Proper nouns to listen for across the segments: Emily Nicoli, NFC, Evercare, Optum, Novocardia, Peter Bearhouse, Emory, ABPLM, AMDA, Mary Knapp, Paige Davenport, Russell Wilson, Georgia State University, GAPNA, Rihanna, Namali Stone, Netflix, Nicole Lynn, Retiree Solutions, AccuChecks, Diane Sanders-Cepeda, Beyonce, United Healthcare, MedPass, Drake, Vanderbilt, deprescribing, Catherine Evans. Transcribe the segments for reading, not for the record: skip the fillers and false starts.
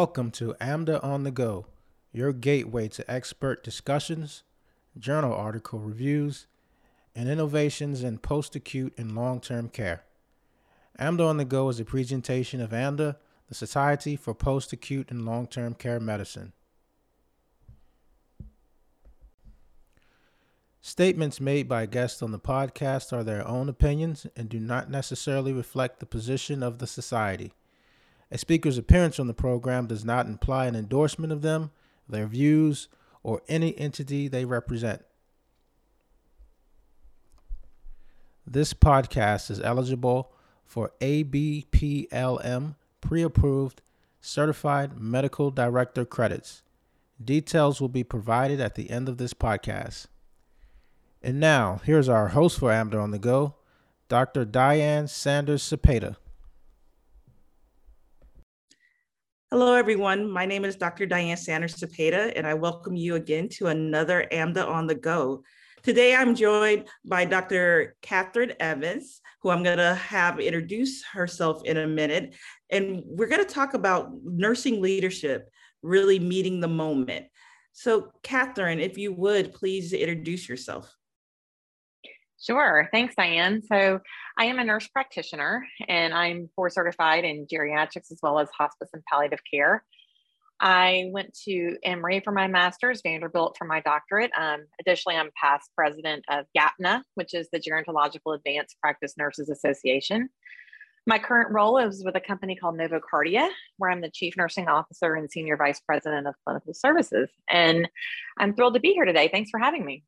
Welcome to AMDA on the Go, your gateway to expert discussions, journal article reviews, and innovations in post-acute and long-term care. AMDA on the Go is a presentation of AMDA, the Society for Post-Acute and Long-Term Care Medicine. Statements made by guests on the podcast are their own opinions and do not necessarily reflect the position of the Society. A speaker's appearance on the program does not imply an endorsement of them, their views, or any entity they represent. This podcast is eligible for ABPLM pre-approved Certified Medical Director credits. Details will be provided at the end of this podcast. And now, here's our host for AMDA on the Go, Dr. Diane Sanders-Cepeda. Hello, everyone. My name is Dr. Diane Sanders-Cepeda, and I welcome you again to another AMDA on the Go. Today, I'm joined by Dr. Catherine Evans, who I'm going to have introduce herself in a minute. And we're going to talk about nursing leadership, really meeting the moment. So, Catherine, if you would, please introduce yourself. Sure. Thanks, Diane. So I am a nurse practitioner, and I'm board certified in geriatrics as well as hospice and palliative care. I went to Emory for my master's, Vanderbilt for my doctorate. Additionally, I'm past president of GAPNA, which is the Gerontological Advanced Practice Nurses Association. My current role is with a company called Novocardia, where I'm the chief nursing officer and senior vice president of clinical services. And I'm thrilled to be here today. Thanks for having me.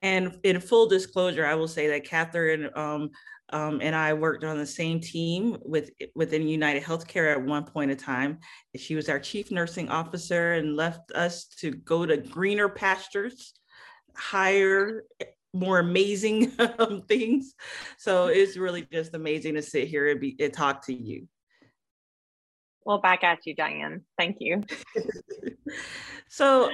And in full disclosure, I will say that Catherine and I worked on the same team within United Healthcare at one point in time. She was our chief nursing officer and left us to go to greener pastures, higher, more amazing things. So it's really just amazing to sit here and talk to you. Well, back at you, Diane. Thank you. So,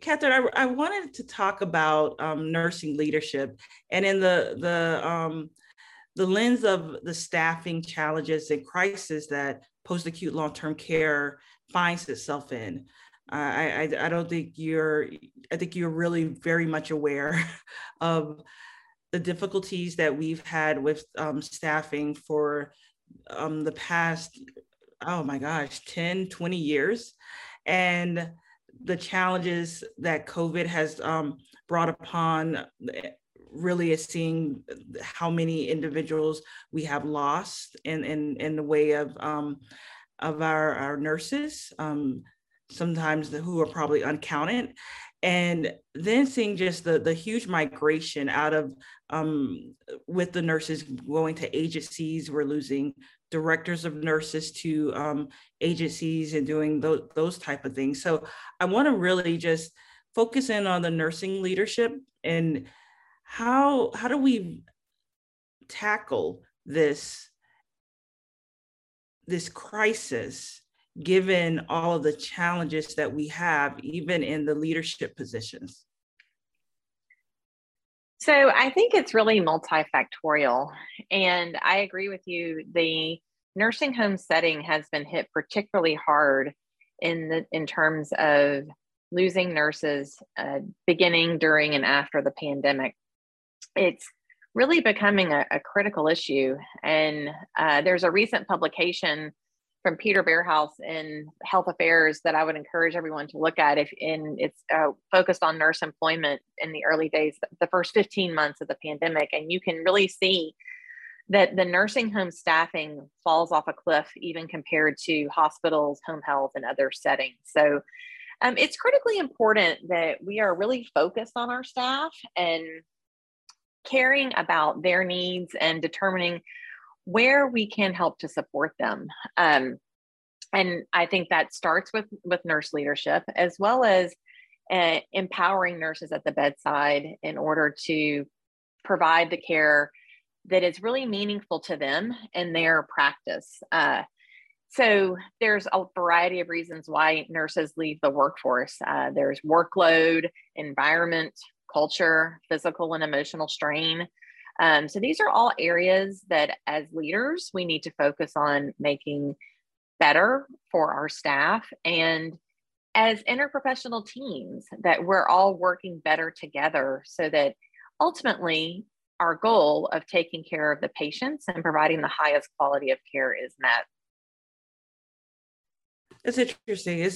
Catherine, I wanted to talk about nursing leadership, and in the lens of the staffing challenges and crisis that post-acute long-term care finds itself in. I think you're really very much aware of the difficulties that we've had with staffing for the past, 10, 20 years, and the challenges that COVID has brought upon really is seeing how many individuals we have lost in the way of our nurses, sometimes who are probably uncounted. And then seeing just the huge migration out of, with the nurses going to agencies. We're losing directors of nurses to agencies and doing those type of things. So I want to really just focus in on the nursing leadership and how do we tackle this crisis, given all of the challenges that we have, even in the leadership positions? So I think it's really multifactorial. And I agree with you, the nursing home setting has been hit particularly hard in terms of losing nurses beginning, during, and after the pandemic. It's really becoming a critical issue. And there's a recent publication from Peter Bearhouse in Health Affairs that I would encourage everyone to look at. It's focused on nurse employment in the early days, the first 15 months of the pandemic. And you can really see that the nursing home staffing falls off a cliff, even compared to hospitals, home health, and other settings. So it's critically important that we are really focused on our staff and caring about their needs and determining where we can help to support them. And I think that starts with nurse leadership, as well as empowering nurses at the bedside in order to provide the care that is really meaningful to them and their practice. So there's a variety of reasons why nurses leave the workforce. There's workload, environment, culture, physical and emotional strain. So these are all areas that as leaders, we need to focus on making better for our staff and as interprofessional teams, that we're all working better together so that ultimately our goal of taking care of the patients and providing the highest quality of care is met. It's interesting.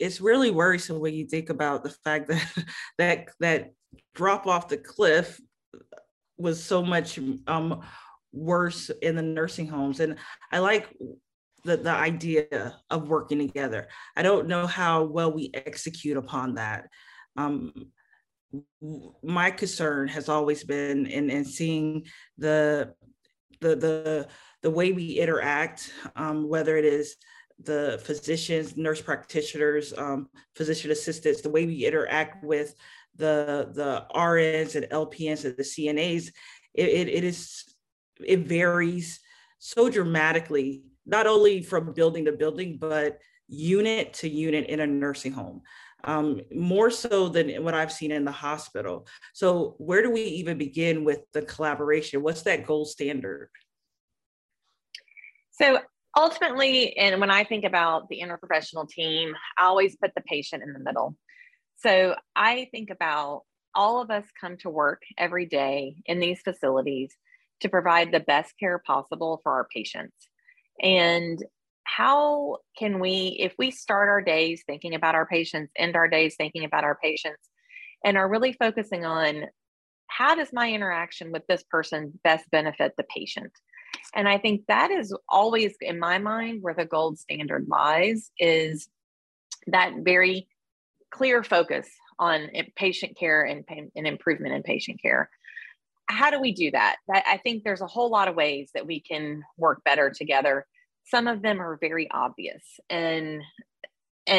It's really worrisome when you think about the fact that that drop off the cliff was so much worse in the nursing homes. And I like the idea of working together. I don't know how well we execute upon that. My concern has always been in seeing the way we interact, whether it is the physicians, nurse practitioners, physician assistants, the way we interact with the RNs and LPNs and the CNAs, it varies so dramatically, not only from building to building, but unit to unit in a nursing home, more so than what I've seen in the hospital. So where do we even begin with the collaboration? What's that gold standard? So ultimately, and when I think about the interprofessional team, I always put the patient in the middle. So I think about all of us come to work every day in these facilities to provide the best care possible for our patients. And how can we, if we start our days thinking about our patients, end our days thinking about our patients, and are really focusing on how does my interaction with this person best benefit the patient? And I think that is always, in my mind, where the gold standard lies, is that very clear focus on patient care and improvement in patient care. How do we do that? I think there's a whole lot of ways that we can work better together. Some of them are very obvious, and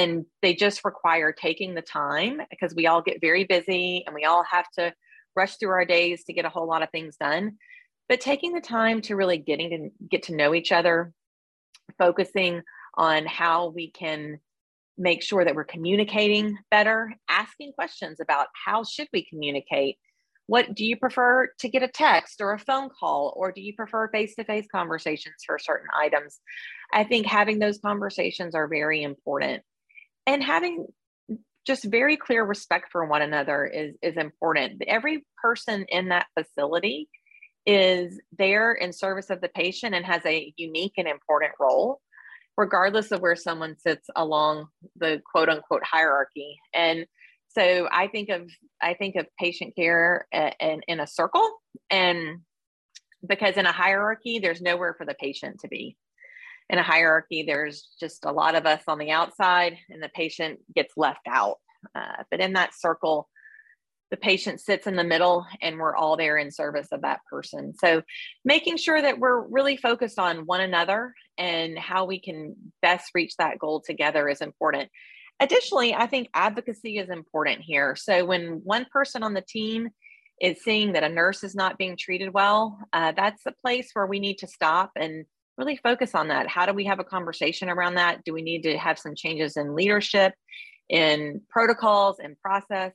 they just require taking the time, because we all get very busy and we all have to rush through our days to get a whole lot of things done. But taking the time to really get to know each other, focusing on how we can make sure that we're communicating better, asking questions about how should we communicate? What do you prefer to get a text or a phone call, or do you prefer face-to-face conversations for certain items? I think having those conversations are very important, and having just very clear respect for one another is important. Every person in that facility is there in service of the patient and has a unique and important role, regardless of where someone sits along the quote unquote hierarchy. And so I think of patient care in a circle, and because in a hierarchy, there's nowhere for the patient to be. In a hierarchy, there's just a lot of us on the outside and the patient gets left out. But in that circle, the patient sits in the middle and we're all there in service of that person. So making sure that we're really focused on one another and how we can best reach that goal together is important. Additionally, I think advocacy is important here. So when one person on the team is seeing that a nurse is not being treated well, that's the place where we need to stop and really focus on that. How do we have a conversation around that? Do we need to have some changes in leadership, in protocols, in process?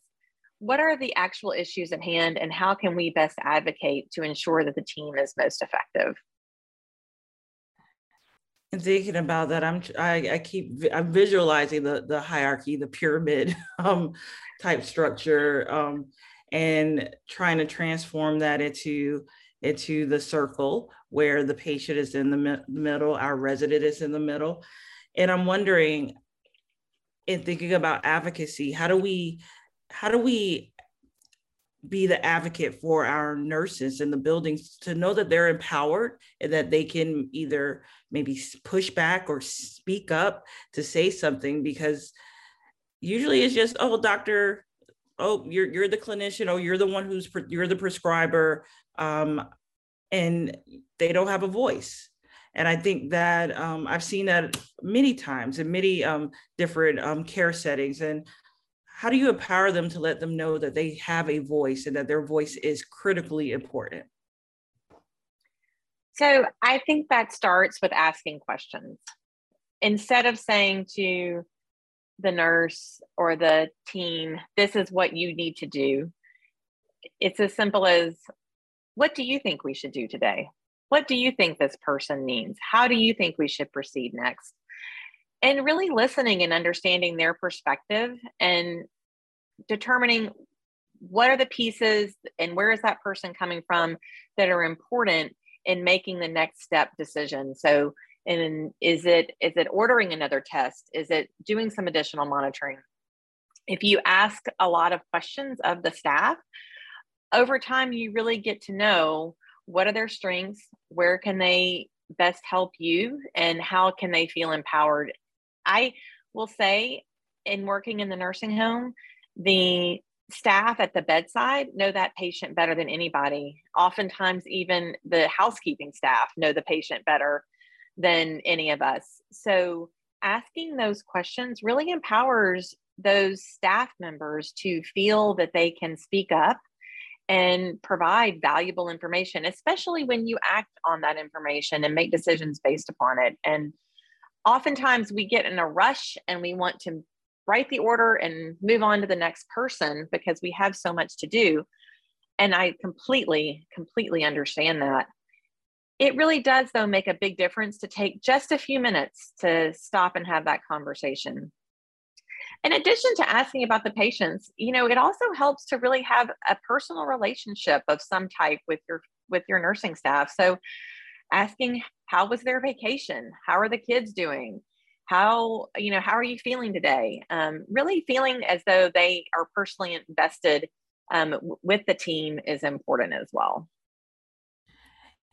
What are the actual issues at hand, and how can we best advocate to ensure that the team is most effective? And thinking about that, I'm visualizing the hierarchy, the pyramid type structure, and trying to transform that into the circle where the patient is in the middle, our resident is in the middle. And I'm wondering, in thinking about advocacy, how do we be the advocate for our nurses in the buildings to know that they're empowered and that they can either maybe push back or speak up to say something? Because usually it's just, oh, doctor, oh, you're the clinician, oh, you're the one you're the prescriber, and they don't have a voice. And I think that I've seen that many times in many different care settings. And how do you empower them to let them know that they have a voice and that their voice is critically important? So I think that starts with asking questions. Instead of saying to the nurse or the team, this is what you need to do, it's as simple as, what do you think we should do today? What do you think this person needs? How do you think we should proceed next? and really listening and understanding their perspective and determining what are the pieces and where is that person coming from that are important in making the next step decision. So, and is it ordering another test? Is it doing some additional monitoring? If you ask a lot of questions of the staff, over time, you really get to know what are their strengths, where can they best help you, and how can they feel empowered. I will say, in working in the nursing home, the staff at the bedside know that patient better than anybody. Oftentimes, even the housekeeping staff know the patient better than any of us. So asking those questions really empowers those staff members to feel that they can speak up and provide valuable information, especially when you act on that information and make decisions based upon it. And oftentimes we get in a rush and we want to write the order and move on to the next person because we have so much to do. And I completely understand that. It really does, though, make a big difference to take just a few minutes to stop and have that conversation. In addition to asking about the patients, you know, it also helps to really have a personal relationship of some type with your nursing staff. So asking, how was their vacation? How are the kids doing? How are you feeling today? Really feeling as though they are personally invested with the team is important as well.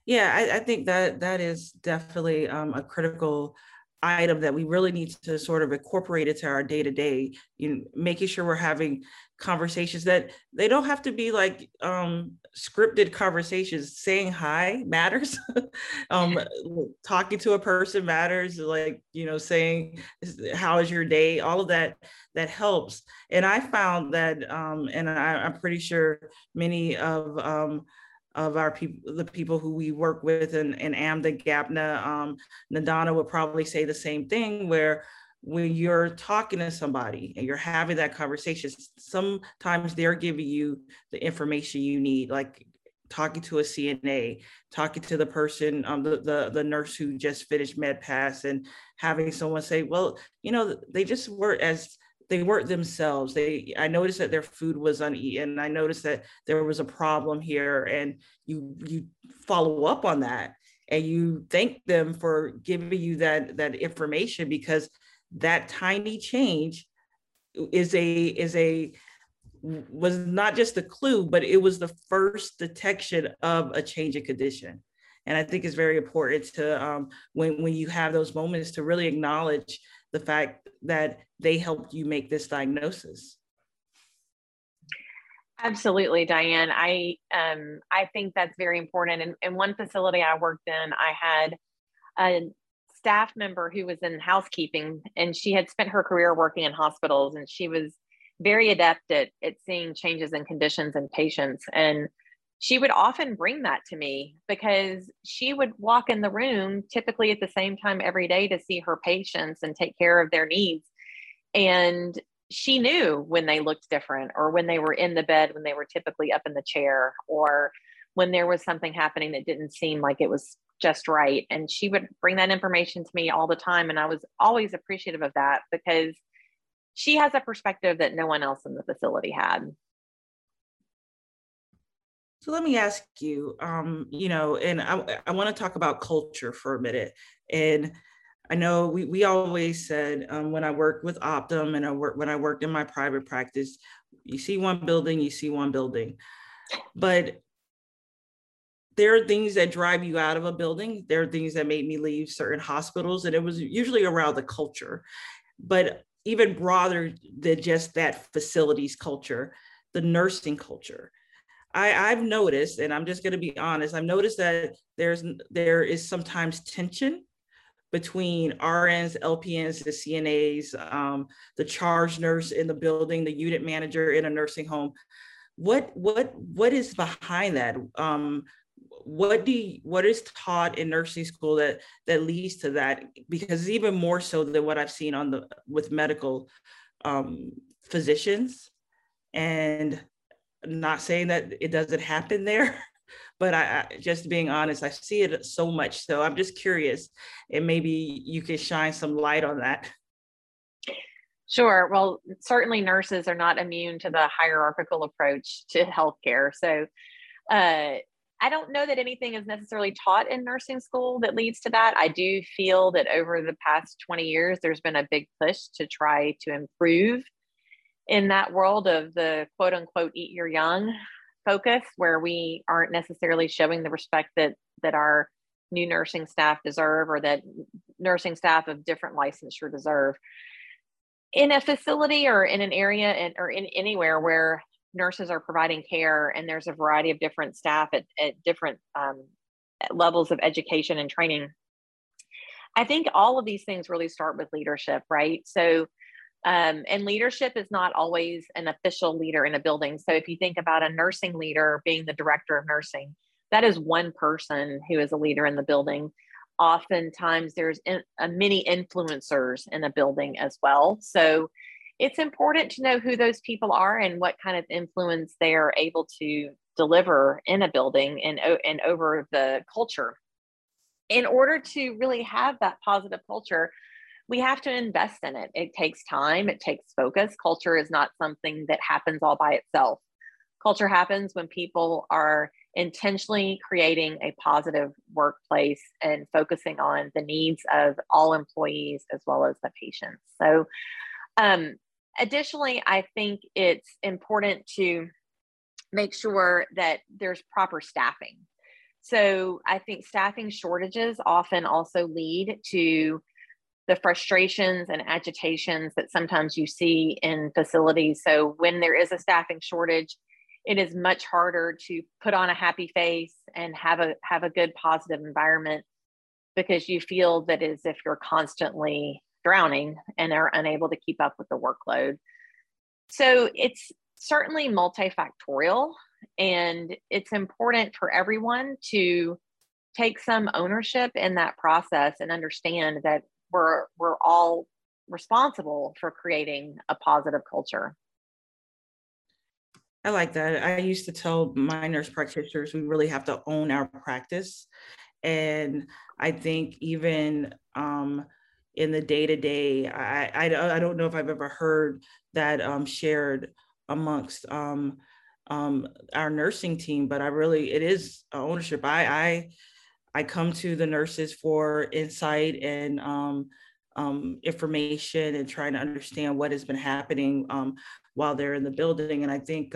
Yeah, I think that is definitely a critical item that we really need to sort of incorporate into our day-to-day, making sure we're having conversations that they don't have to be like scripted conversations. Saying hi matters. Talking to a person matters, like, saying, how is your day? All of that helps. And I found that, and I'm pretty sure many of our people, the people who we work with in AMDA, GAPNA, Nadana would probably say the same thing, where when you're talking to somebody and you're having that conversation, sometimes they're giving you the information you need, like talking to a CNA, talking to the person, the nurse who just finished MedPass, and having someone say, well, they just weren't as, they weren't themselves. I noticed that their food was uneaten. I noticed that there was a problem here, and you follow up on that and you thank them for giving you that information, because that tiny change was not just the clue, but it was the first detection of a change in condition. And I think it's very important to, when you have those moments, to really acknowledge the fact that they helped you make this diagnosis. Absolutely, Diane. I think that's very important. In one facility I worked in, I had a staff member who was in housekeeping, and she had spent her career working in hospitals, and she was very adept at seeing changes in conditions and patients. And she would often bring that to me because she would walk in the room typically at the same time every day to see her patients and take care of their needs. And she knew when they looked different, or when they were in the bed, when they were typically up in the chair, or when there was something happening that didn't seem like it was just right. And she would bring that information to me all the time. And I was always appreciative of that, because she has a perspective that no one else in the facility had. So let me ask you, and I want to talk about culture for a minute. And I know we always said, when I worked with Optum and when I worked in my private practice, you see one building. But there are things that drive you out of a building. There are things that made me leave certain hospitals, and it was usually around the culture, but even broader than just that facility's culture, the nursing culture. I've noticed, and I'm just going to be honest, I've noticed that there is sometimes tension between RNs, LPNs, the CNAs, the charge nurse in the building, the unit manager in a nursing home. What is behind that? What is taught in nursing school that leads to that? Because it's even more so than what I've seen with medical physicians. And not saying that it doesn't happen there, But I just being honest, I see it so much. So I'm just curious, and maybe you could shine some light on that. Sure. Well, certainly nurses are not immune to the hierarchical approach to healthcare. So I don't know that anything is necessarily taught in nursing school that leads to that. I do feel that over the past 20 years, there's been a big push to try to improve in that world of the quote unquote eat your young focus, where we aren't necessarily showing the respect that our new nursing staff deserve, or that nursing staff of different licensure deserve. In a facility or in an area or in anywhere where nurses are providing care, and there's a variety of different staff at different levels of education and training, I think all of these things really start with leadership, right? So, and leadership is not always an official leader in a building. So if you think about a nursing leader being the director of nursing, that is one person who is a leader in the building. Oftentimes there's many influencers in a building as well. So it's important to know who those people are and what kind of influence they are able to deliver in a building and over the culture. In order to really have that positive culture, we have to invest in it. It takes time, it takes focus. Culture is not something that happens all by itself. Culture happens when people are intentionally creating a positive workplace and focusing on the needs of all employees as well as the patients. So additionally, I think it's important to make sure that there's proper staffing. So I think staffing shortages often also lead to the frustrations and agitations that sometimes you see in facilities. So when there is a staffing shortage, it is much harder to put on a happy face and have a good positive environment, because you feel that as if you're constantly drowning and are unable to keep up with the workload. So it's certainly multifactorial, and it's important for everyone to take some ownership in that process and understand that we're all responsible for creating a positive culture. I like that. I used to tell my nurse practitioners, we really have to own our practice. And I think even in the day-to-day, I don't know if I've ever heard that shared amongst our nursing team, but it is ownership. I come to the nurses for insight and information, and trying to understand what has been happening while they're in the building. And I think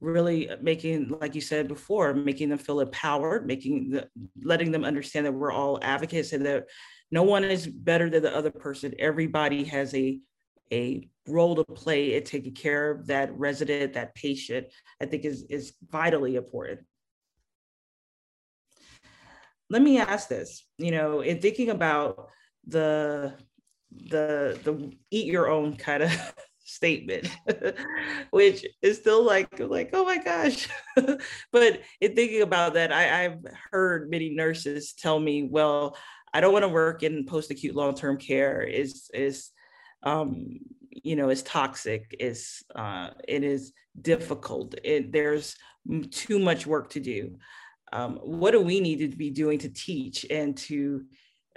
really making, like you said before, making them feel empowered, letting them understand that we're all advocates and that no one is better than the other person. Everybody has a role to play in taking care of that resident, that patient, I think is vitally important. Let me ask this, in thinking about the eat your own kind of statement, which is still like, oh my gosh. But in thinking about that, I've heard many nurses tell me, well, I don't want to work in post-acute long-term care. It's toxic, it is difficult. There's too much work to do. What do we need to be doing to teach and to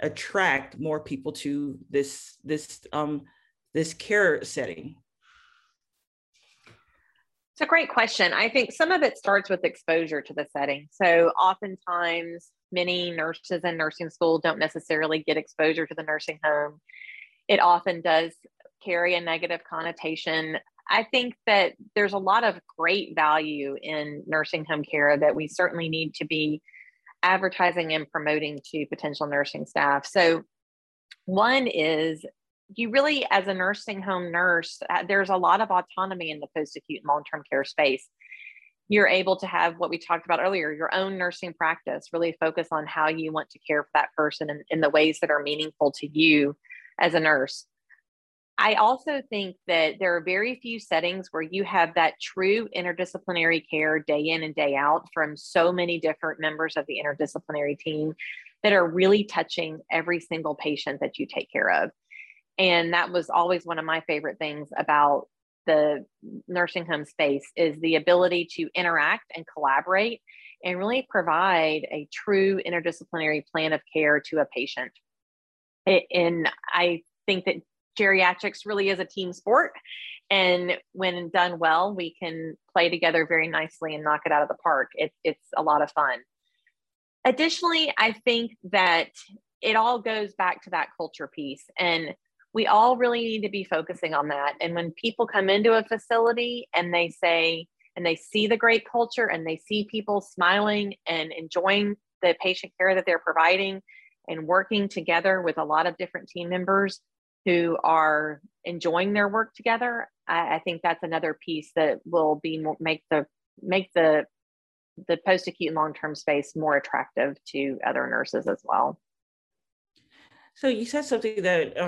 attract more people to this care setting? It's a great question. I think some of it starts with exposure to the setting. So oftentimes many nurses in nursing school don't necessarily get exposure to the nursing home. It often does carry a negative connotation. I think that there's a lot of great value in nursing home care that we certainly need to be advertising and promoting to potential nursing staff. So one is, you really, as a nursing home nurse, there's a lot of autonomy in the post-acute and long-term care space. You're able to have what we talked about earlier, your own nursing practice, really focus on how you want to care for that person and in the ways that are meaningful to you as a nurse. I also think that there are very few settings where you have that true interdisciplinary care day in and day out from so many different members of the interdisciplinary team that are really touching every single patient that you take care of. And that was always one of my favorite things about the nursing home space is the ability to interact and collaborate and really provide a true interdisciplinary plan of care to a patient. And I think that geriatrics really is a team sport. And when done well, we can play together very nicely and knock it out of the park. It's a lot of fun. Additionally, I think that it all goes back to that culture piece. And we all really need to be focusing on that. And when people come into a facility and they say, and they see the great culture and they see people smiling and enjoying the patient care that they're providing and working together with a lot of different team members who are enjoying their work together, I think that's another piece that will be more, make the post-acute and long-term space more attractive to other nurses as well. So you said something that,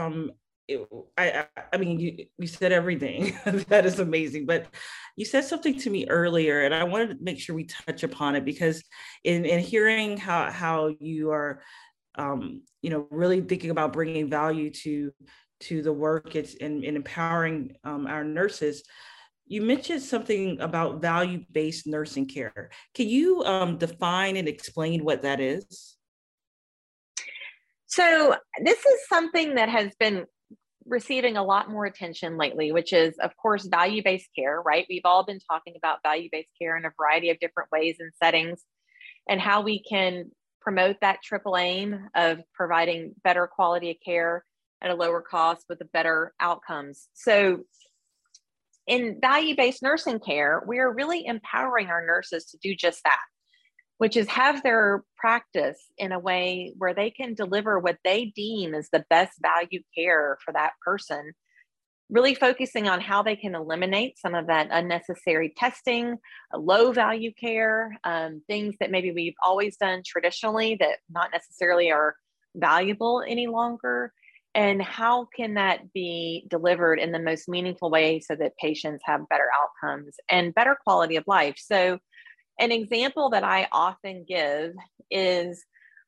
I mean, you said everything. That is amazing. But you said something to me earlier, and I wanted to make sure we touch upon it, because in hearing how you are, you know, really thinking about bringing value to the work, it's in empowering our nurses. You mentioned something about value-based nursing care. Can you define and explain what that is? So this is something that has been receiving a lot more attention lately, which is, of course, value-based care, right? We've all been talking about value-based care in a variety of different ways and settings, and how we can promote that triple aim of providing better quality of care at a lower cost with the better outcomes. So in value-based nursing care, we are really empowering our nurses to do just that, which is have their practice in a way where they can deliver what they deem is the best value care for that person, really focusing on how they can eliminate some of that unnecessary testing, low value care, things that maybe we've always done traditionally that not necessarily are valuable any longer, and how can that be delivered in the most meaningful way so that patients have better outcomes and better quality of life. So an example that I often give is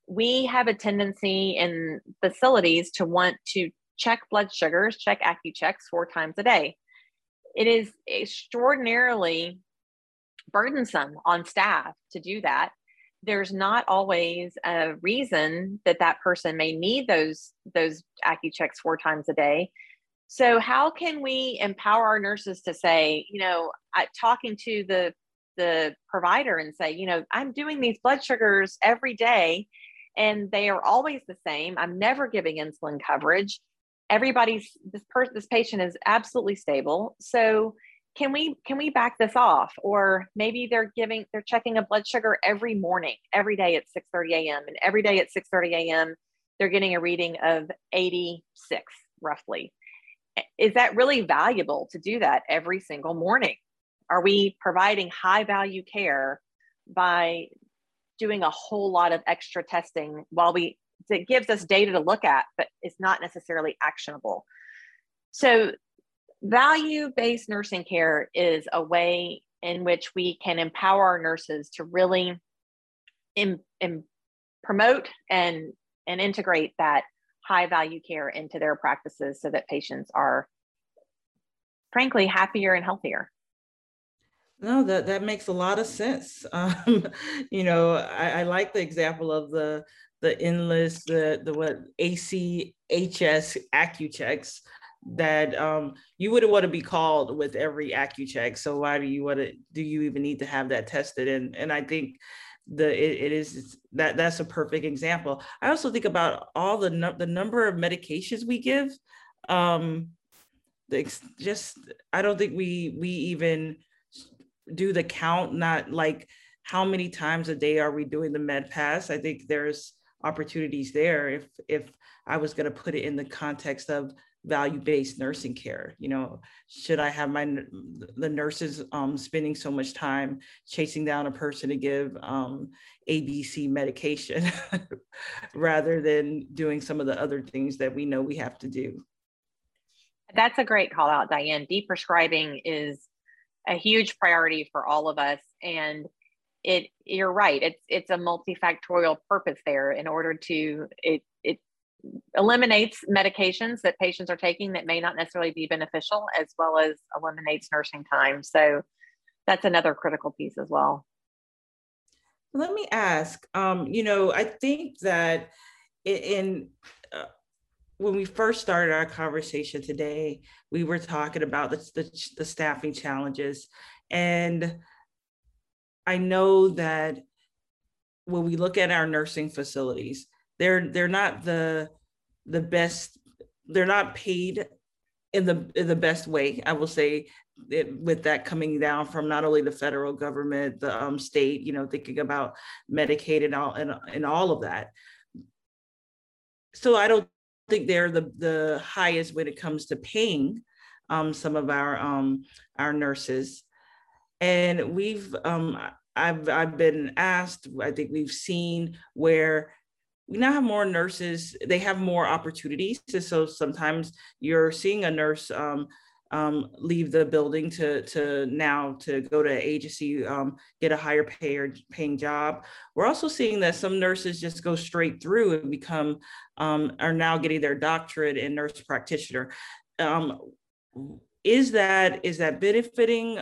we have a tendency in facilities to want to check blood sugars, check AccuChecks 4 times a day. It is extraordinarily burdensome on staff to do that. There's not always a reason that that person may need those AccuChecks 4 times a day. So how can we empower our nurses to say, you know, talking to the provider and say, you know, I'm doing these blood sugars every day and they are always the same. I'm never giving insulin coverage. This patient is absolutely stable. So can we back this off? Or maybe they're checking a blood sugar every morning, every day at 6:30 a.m. And every day at 6:30 a.m. they're getting a reading of 86 roughly. Is that really valuable to do that every single morning? Are we providing high value care by doing a whole lot of extra testing that gives us data to look at, but it's not necessarily actionable? So value-based nursing care is a way in which we can empower our nurses to really promote and integrate that high value care into their practices so that patients are, frankly, happier and healthier. No, that makes a lot of sense. You know, I like the example of the endless, the what ACHS AccuChecks that you wouldn't want to be called with every AccuCheck. So why do you even need to have that tested? And I think that's a perfect example. I also think about all the number of medications we give. I don't think we even do the count, not like how many times a day are we doing the med pass. I think there's opportunities there if I was going to put it in the context of value-based nursing care. You know, should I have the nurses spending so much time chasing down a person to give ABC medication rather than doing some of the other things that we know we have to do? That's a great call out, Diane. Deprescribing is a huge priority for all of us. And you're right. It's a multifactorial purpose there in order to, it eliminates medications that patients are taking that may not necessarily be beneficial, as well as eliminates nursing time. So that's another critical piece as well. Let me ask, you know, I think that when we first started our conversation today, we were talking about the staffing challenges. And I know that when we look at our nursing facilities, they're not the best, they're not paid in the best way, I will say, with that coming down from not only the federal government, the state, you know, thinking about Medicaid and all of that. So I don't think they're the highest when it comes to paying some of our nurses. And we've I've been asked, I think we've seen where we now have more nurses, they have more opportunities. So sometimes you're seeing a nurse leave the building to go to agency, get a higher paying job. We're also seeing that some nurses just go straight through and become, are now getting their doctorate in nurse practitioner. Is that benefiting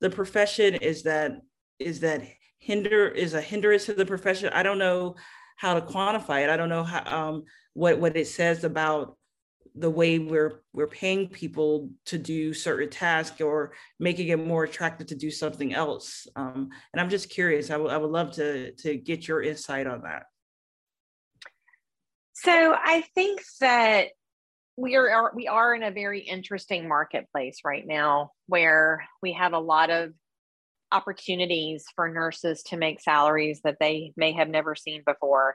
the profession? Is that a hindrance to the profession? I don't know how to quantify it. I don't know how, what it says about the way we're paying people to do certain tasks or making it more attractive to do something else. And I'm just curious, I would love to get your insight on that. So I think that we are in a very interesting marketplace right now where we have a lot of opportunities for nurses to make salaries that they may have never seen before.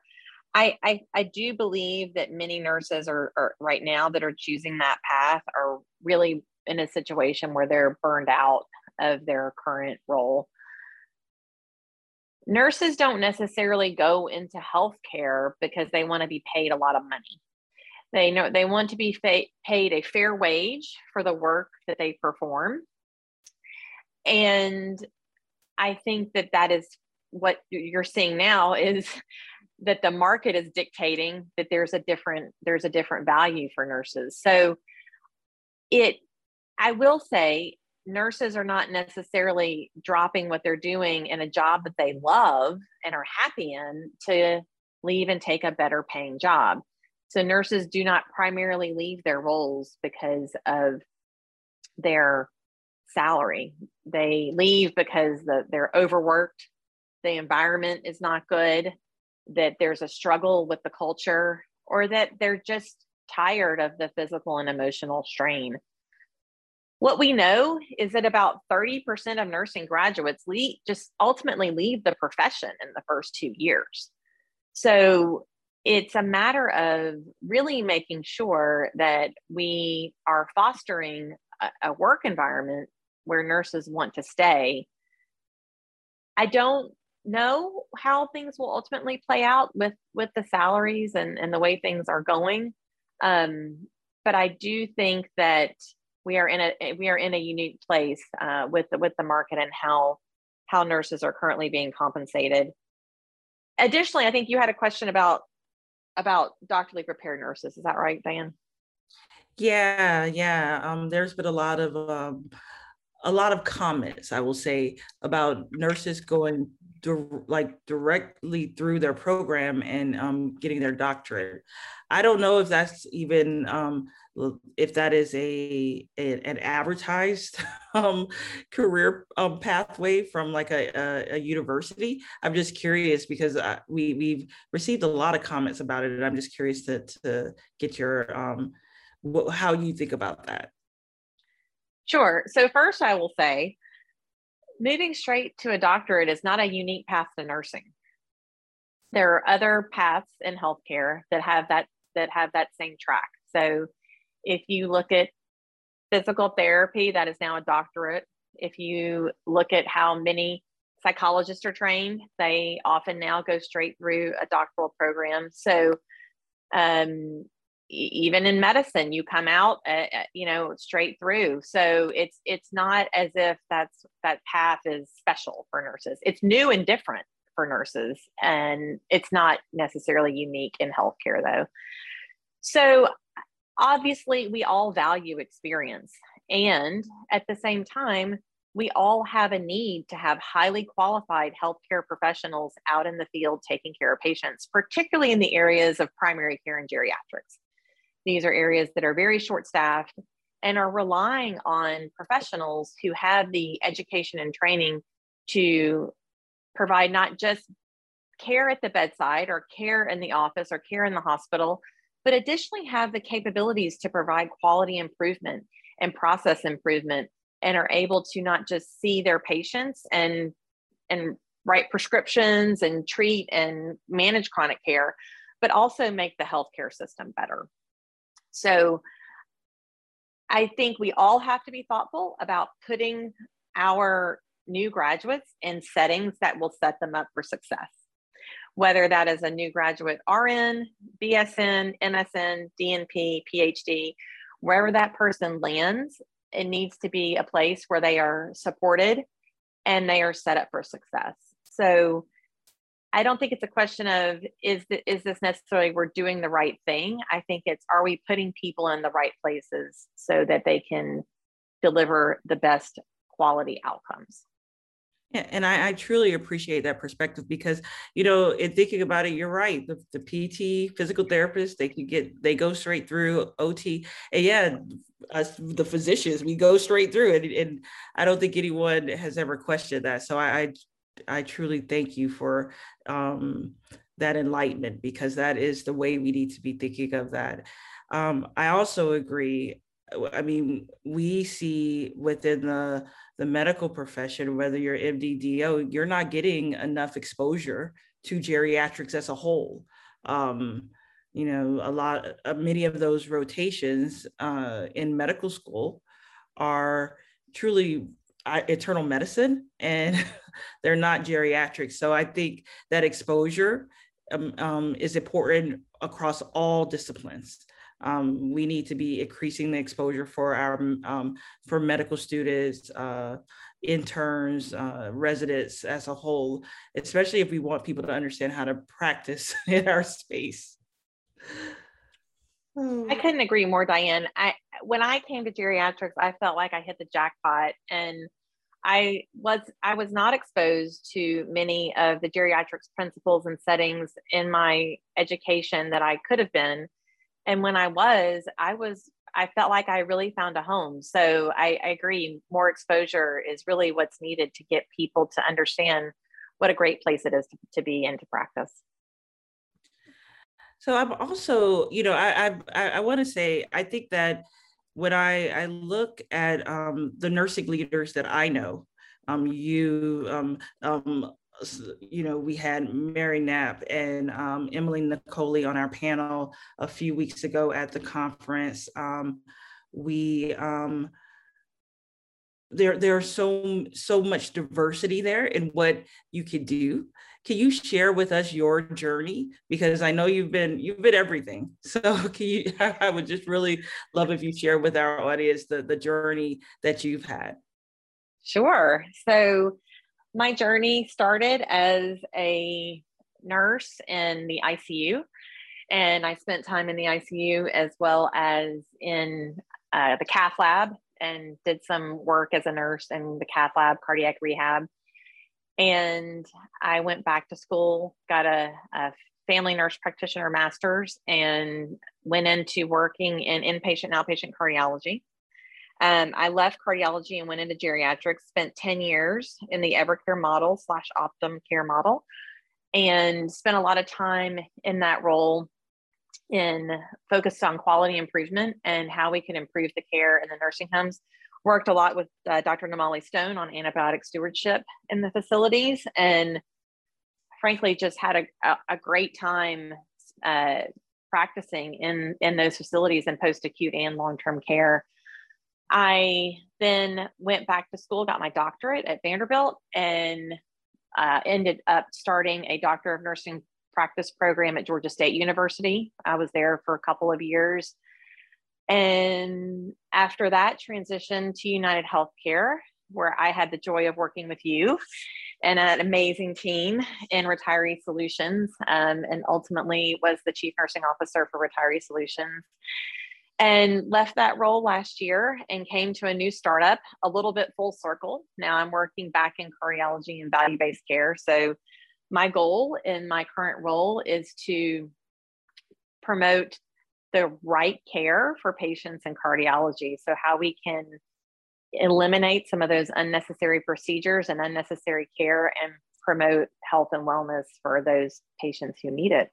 I do believe that many nurses are right now that are choosing that path are really in a situation where they're burned out of their current role. Nurses don't necessarily go into healthcare because they want to be paid a lot of money. They know they want to be paid a fair wage for the work that they perform. And I think that is what you're seeing now, is that the market is dictating that there's a different value for nurses. So I will say nurses are not necessarily dropping what they're doing in a job that they love and are happy in to leave and take a better paying job. So nurses do not primarily leave their roles because of their salary. They leave because they're overworked, the environment is not good, that there's a struggle with the culture, or that they're just tired of the physical and emotional strain. What we know is that about 30% of nursing graduates just ultimately leave the profession in the first 2 years. So it's a matter of really making sure that we are fostering a work environment where nurses want to stay. I don't know how things will ultimately play out with the salaries and the way things are going. But I do think that we are in a unique place with the market and how nurses are currently being compensated. Additionally, I think you had a question about doctorally prepared nurses. Is that right, Diane? Yeah. There's been a lot of comments, I will say, about nurses going directly through their program and getting their doctorate. I don't know if that's even if that is an advertised career pathway from like a university. I'm just curious because we've received a lot of comments about it, and I'm just curious to get your how you think about that. Sure. So first, I will say, moving straight to a doctorate is not a unique path to nursing. There are other paths in healthcare that have that same track. So if you look at physical therapy, that is now a doctorate. If you look at how many psychologists are trained, they often now go straight through a doctoral program. So even in medicine, you come out, straight through. So it's not as if that path is special for nurses. It's new and different for nurses, and it's not necessarily unique in healthcare, though. So obviously we all value experience, and at the same time, we all have a need to have highly qualified healthcare professionals out in the field taking care of patients, particularly in the areas of primary care and geriatrics. These are areas that are very short-staffed and are relying on professionals who have the education and training to provide not just care at the bedside or care in the office or care in the hospital, but additionally have the capabilities to provide quality improvement and process improvement, and are able to not just see their patients and write prescriptions and treat and manage chronic care, but also make the healthcare system better. So I think we all have to be thoughtful about putting our new graduates in settings that will set them up for success, whether that is a new graduate RN, BSN, MSN, DNP, PhD, wherever that person lands, it needs to be a place where they are supported and they are set up for success. So I don't think it's a question of, is this necessarily we're doing the right thing? I think it's, are we putting people in the right places so that they can deliver the best quality outcomes? Yeah, and I truly appreciate that perspective because, you know, in thinking about it, you're right. The PT, physical therapist, they go straight through OT. And yeah, us, the physicians, we go straight through it. And I don't think anyone has ever questioned that. So I truly thank you for that enlightenment, because that is the way we need to be thinking of that. I also agree. I mean, we see within the medical profession, whether you're MDDO, you're not getting enough exposure to geriatrics as a whole. You know, many of those rotations in medical school are truly internal medicine, and they're not geriatrics. So I think that exposure is important across all disciplines. We need to be increasing the exposure for our for medical students, interns, residents as a whole, especially if we want people to understand how to practice in our space. I couldn't agree more, Diane. When I came to geriatrics, I felt like I hit the jackpot, and I was not exposed to many of the geriatrics principles and settings in my education that I could have been. And when I felt like I really found a home. So I agree, more exposure is really what's needed to get people to understand what a great place it is to be and to practice. So I'm also, you know, I want to say, I think that when I look at the nursing leaders that I know, you know, we had Mary Knapp and Emily Nicoli on our panel a few weeks ago at the conference. There's so much diversity there in what you could do. Can you share with us your journey? Because I know you've been everything. So can you? I would just really love if you share with our audience the journey that you've had. Sure. So my journey started as a nurse in the ICU, and I spent time in the ICU as well as in the cath lab, and did some work as a nurse in the cath lab, cardiac rehab. And I went back to school, got a family nurse practitioner master's, and went into working in inpatient and outpatient cardiology. I left cardiology and went into geriatrics, spent 10 years in the Evercare model / Optum care model, and spent a lot of time in that role focused on quality improvement and how we can improve the care in the nursing homes. Worked a lot with Dr. Namali Stone on antibiotic stewardship in the facilities, and frankly, just had a great time practicing in those facilities in post-acute and long-term care. I then went back to school, got my doctorate at Vanderbilt, and ended up starting a Doctor of Nursing Practice program at Georgia State University. I was there for a couple of years. And after that, transitioned to United Healthcare, where I had the joy of working with you and an amazing team in Retiree Solutions, and ultimately was the Chief Nursing Officer for Retiree Solutions, and left that role last year and came to a new startup, a little bit full circle. Now I'm working back in cardiology and value-based care. So my goal in my current role is to promote the right care for patients in cardiology. So how we can eliminate some of those unnecessary procedures and unnecessary care and promote health and wellness for those patients who need it.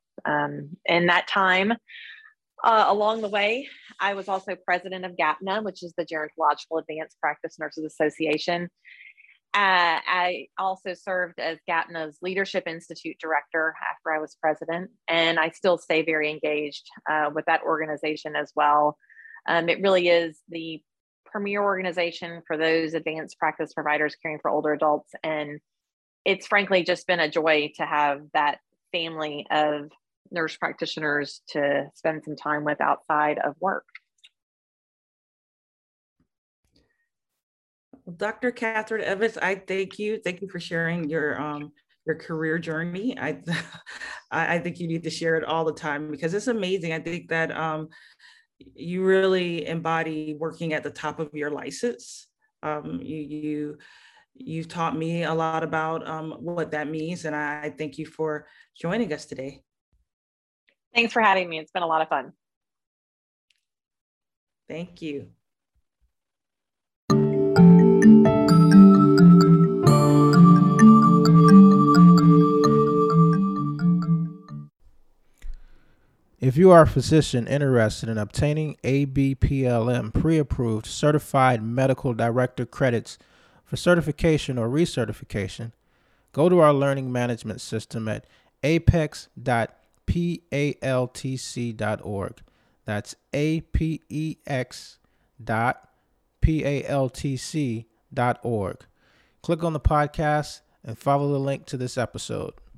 In that time, along the way, I was also president of GAPNA, which is the Gerontological Advanced Practice Nurses Association. I also served as GAPNA's Leadership Institute Director after I was president, and I still stay very engaged with that organization as well. It really is the premier organization for those advanced practice providers caring for older adults, and it's frankly just been a joy to have that family of nurse practitioners to spend some time with outside of work. Dr. Catherine Evans, I thank you. Thank you for sharing your career journey. I think you need to share it all the time because it's amazing. I think that you really embody working at the top of your license. You've taught me a lot about what that means, and I thank you for joining us today. Thanks for having me. It's been a lot of fun. Thank you. If you are a physician interested in obtaining ABPLM pre-approved certified medical director credits for certification or recertification, go to our learning management system at apex.paltc.org. That's apex.paltc.org. Click on the podcast and follow the link to this episode.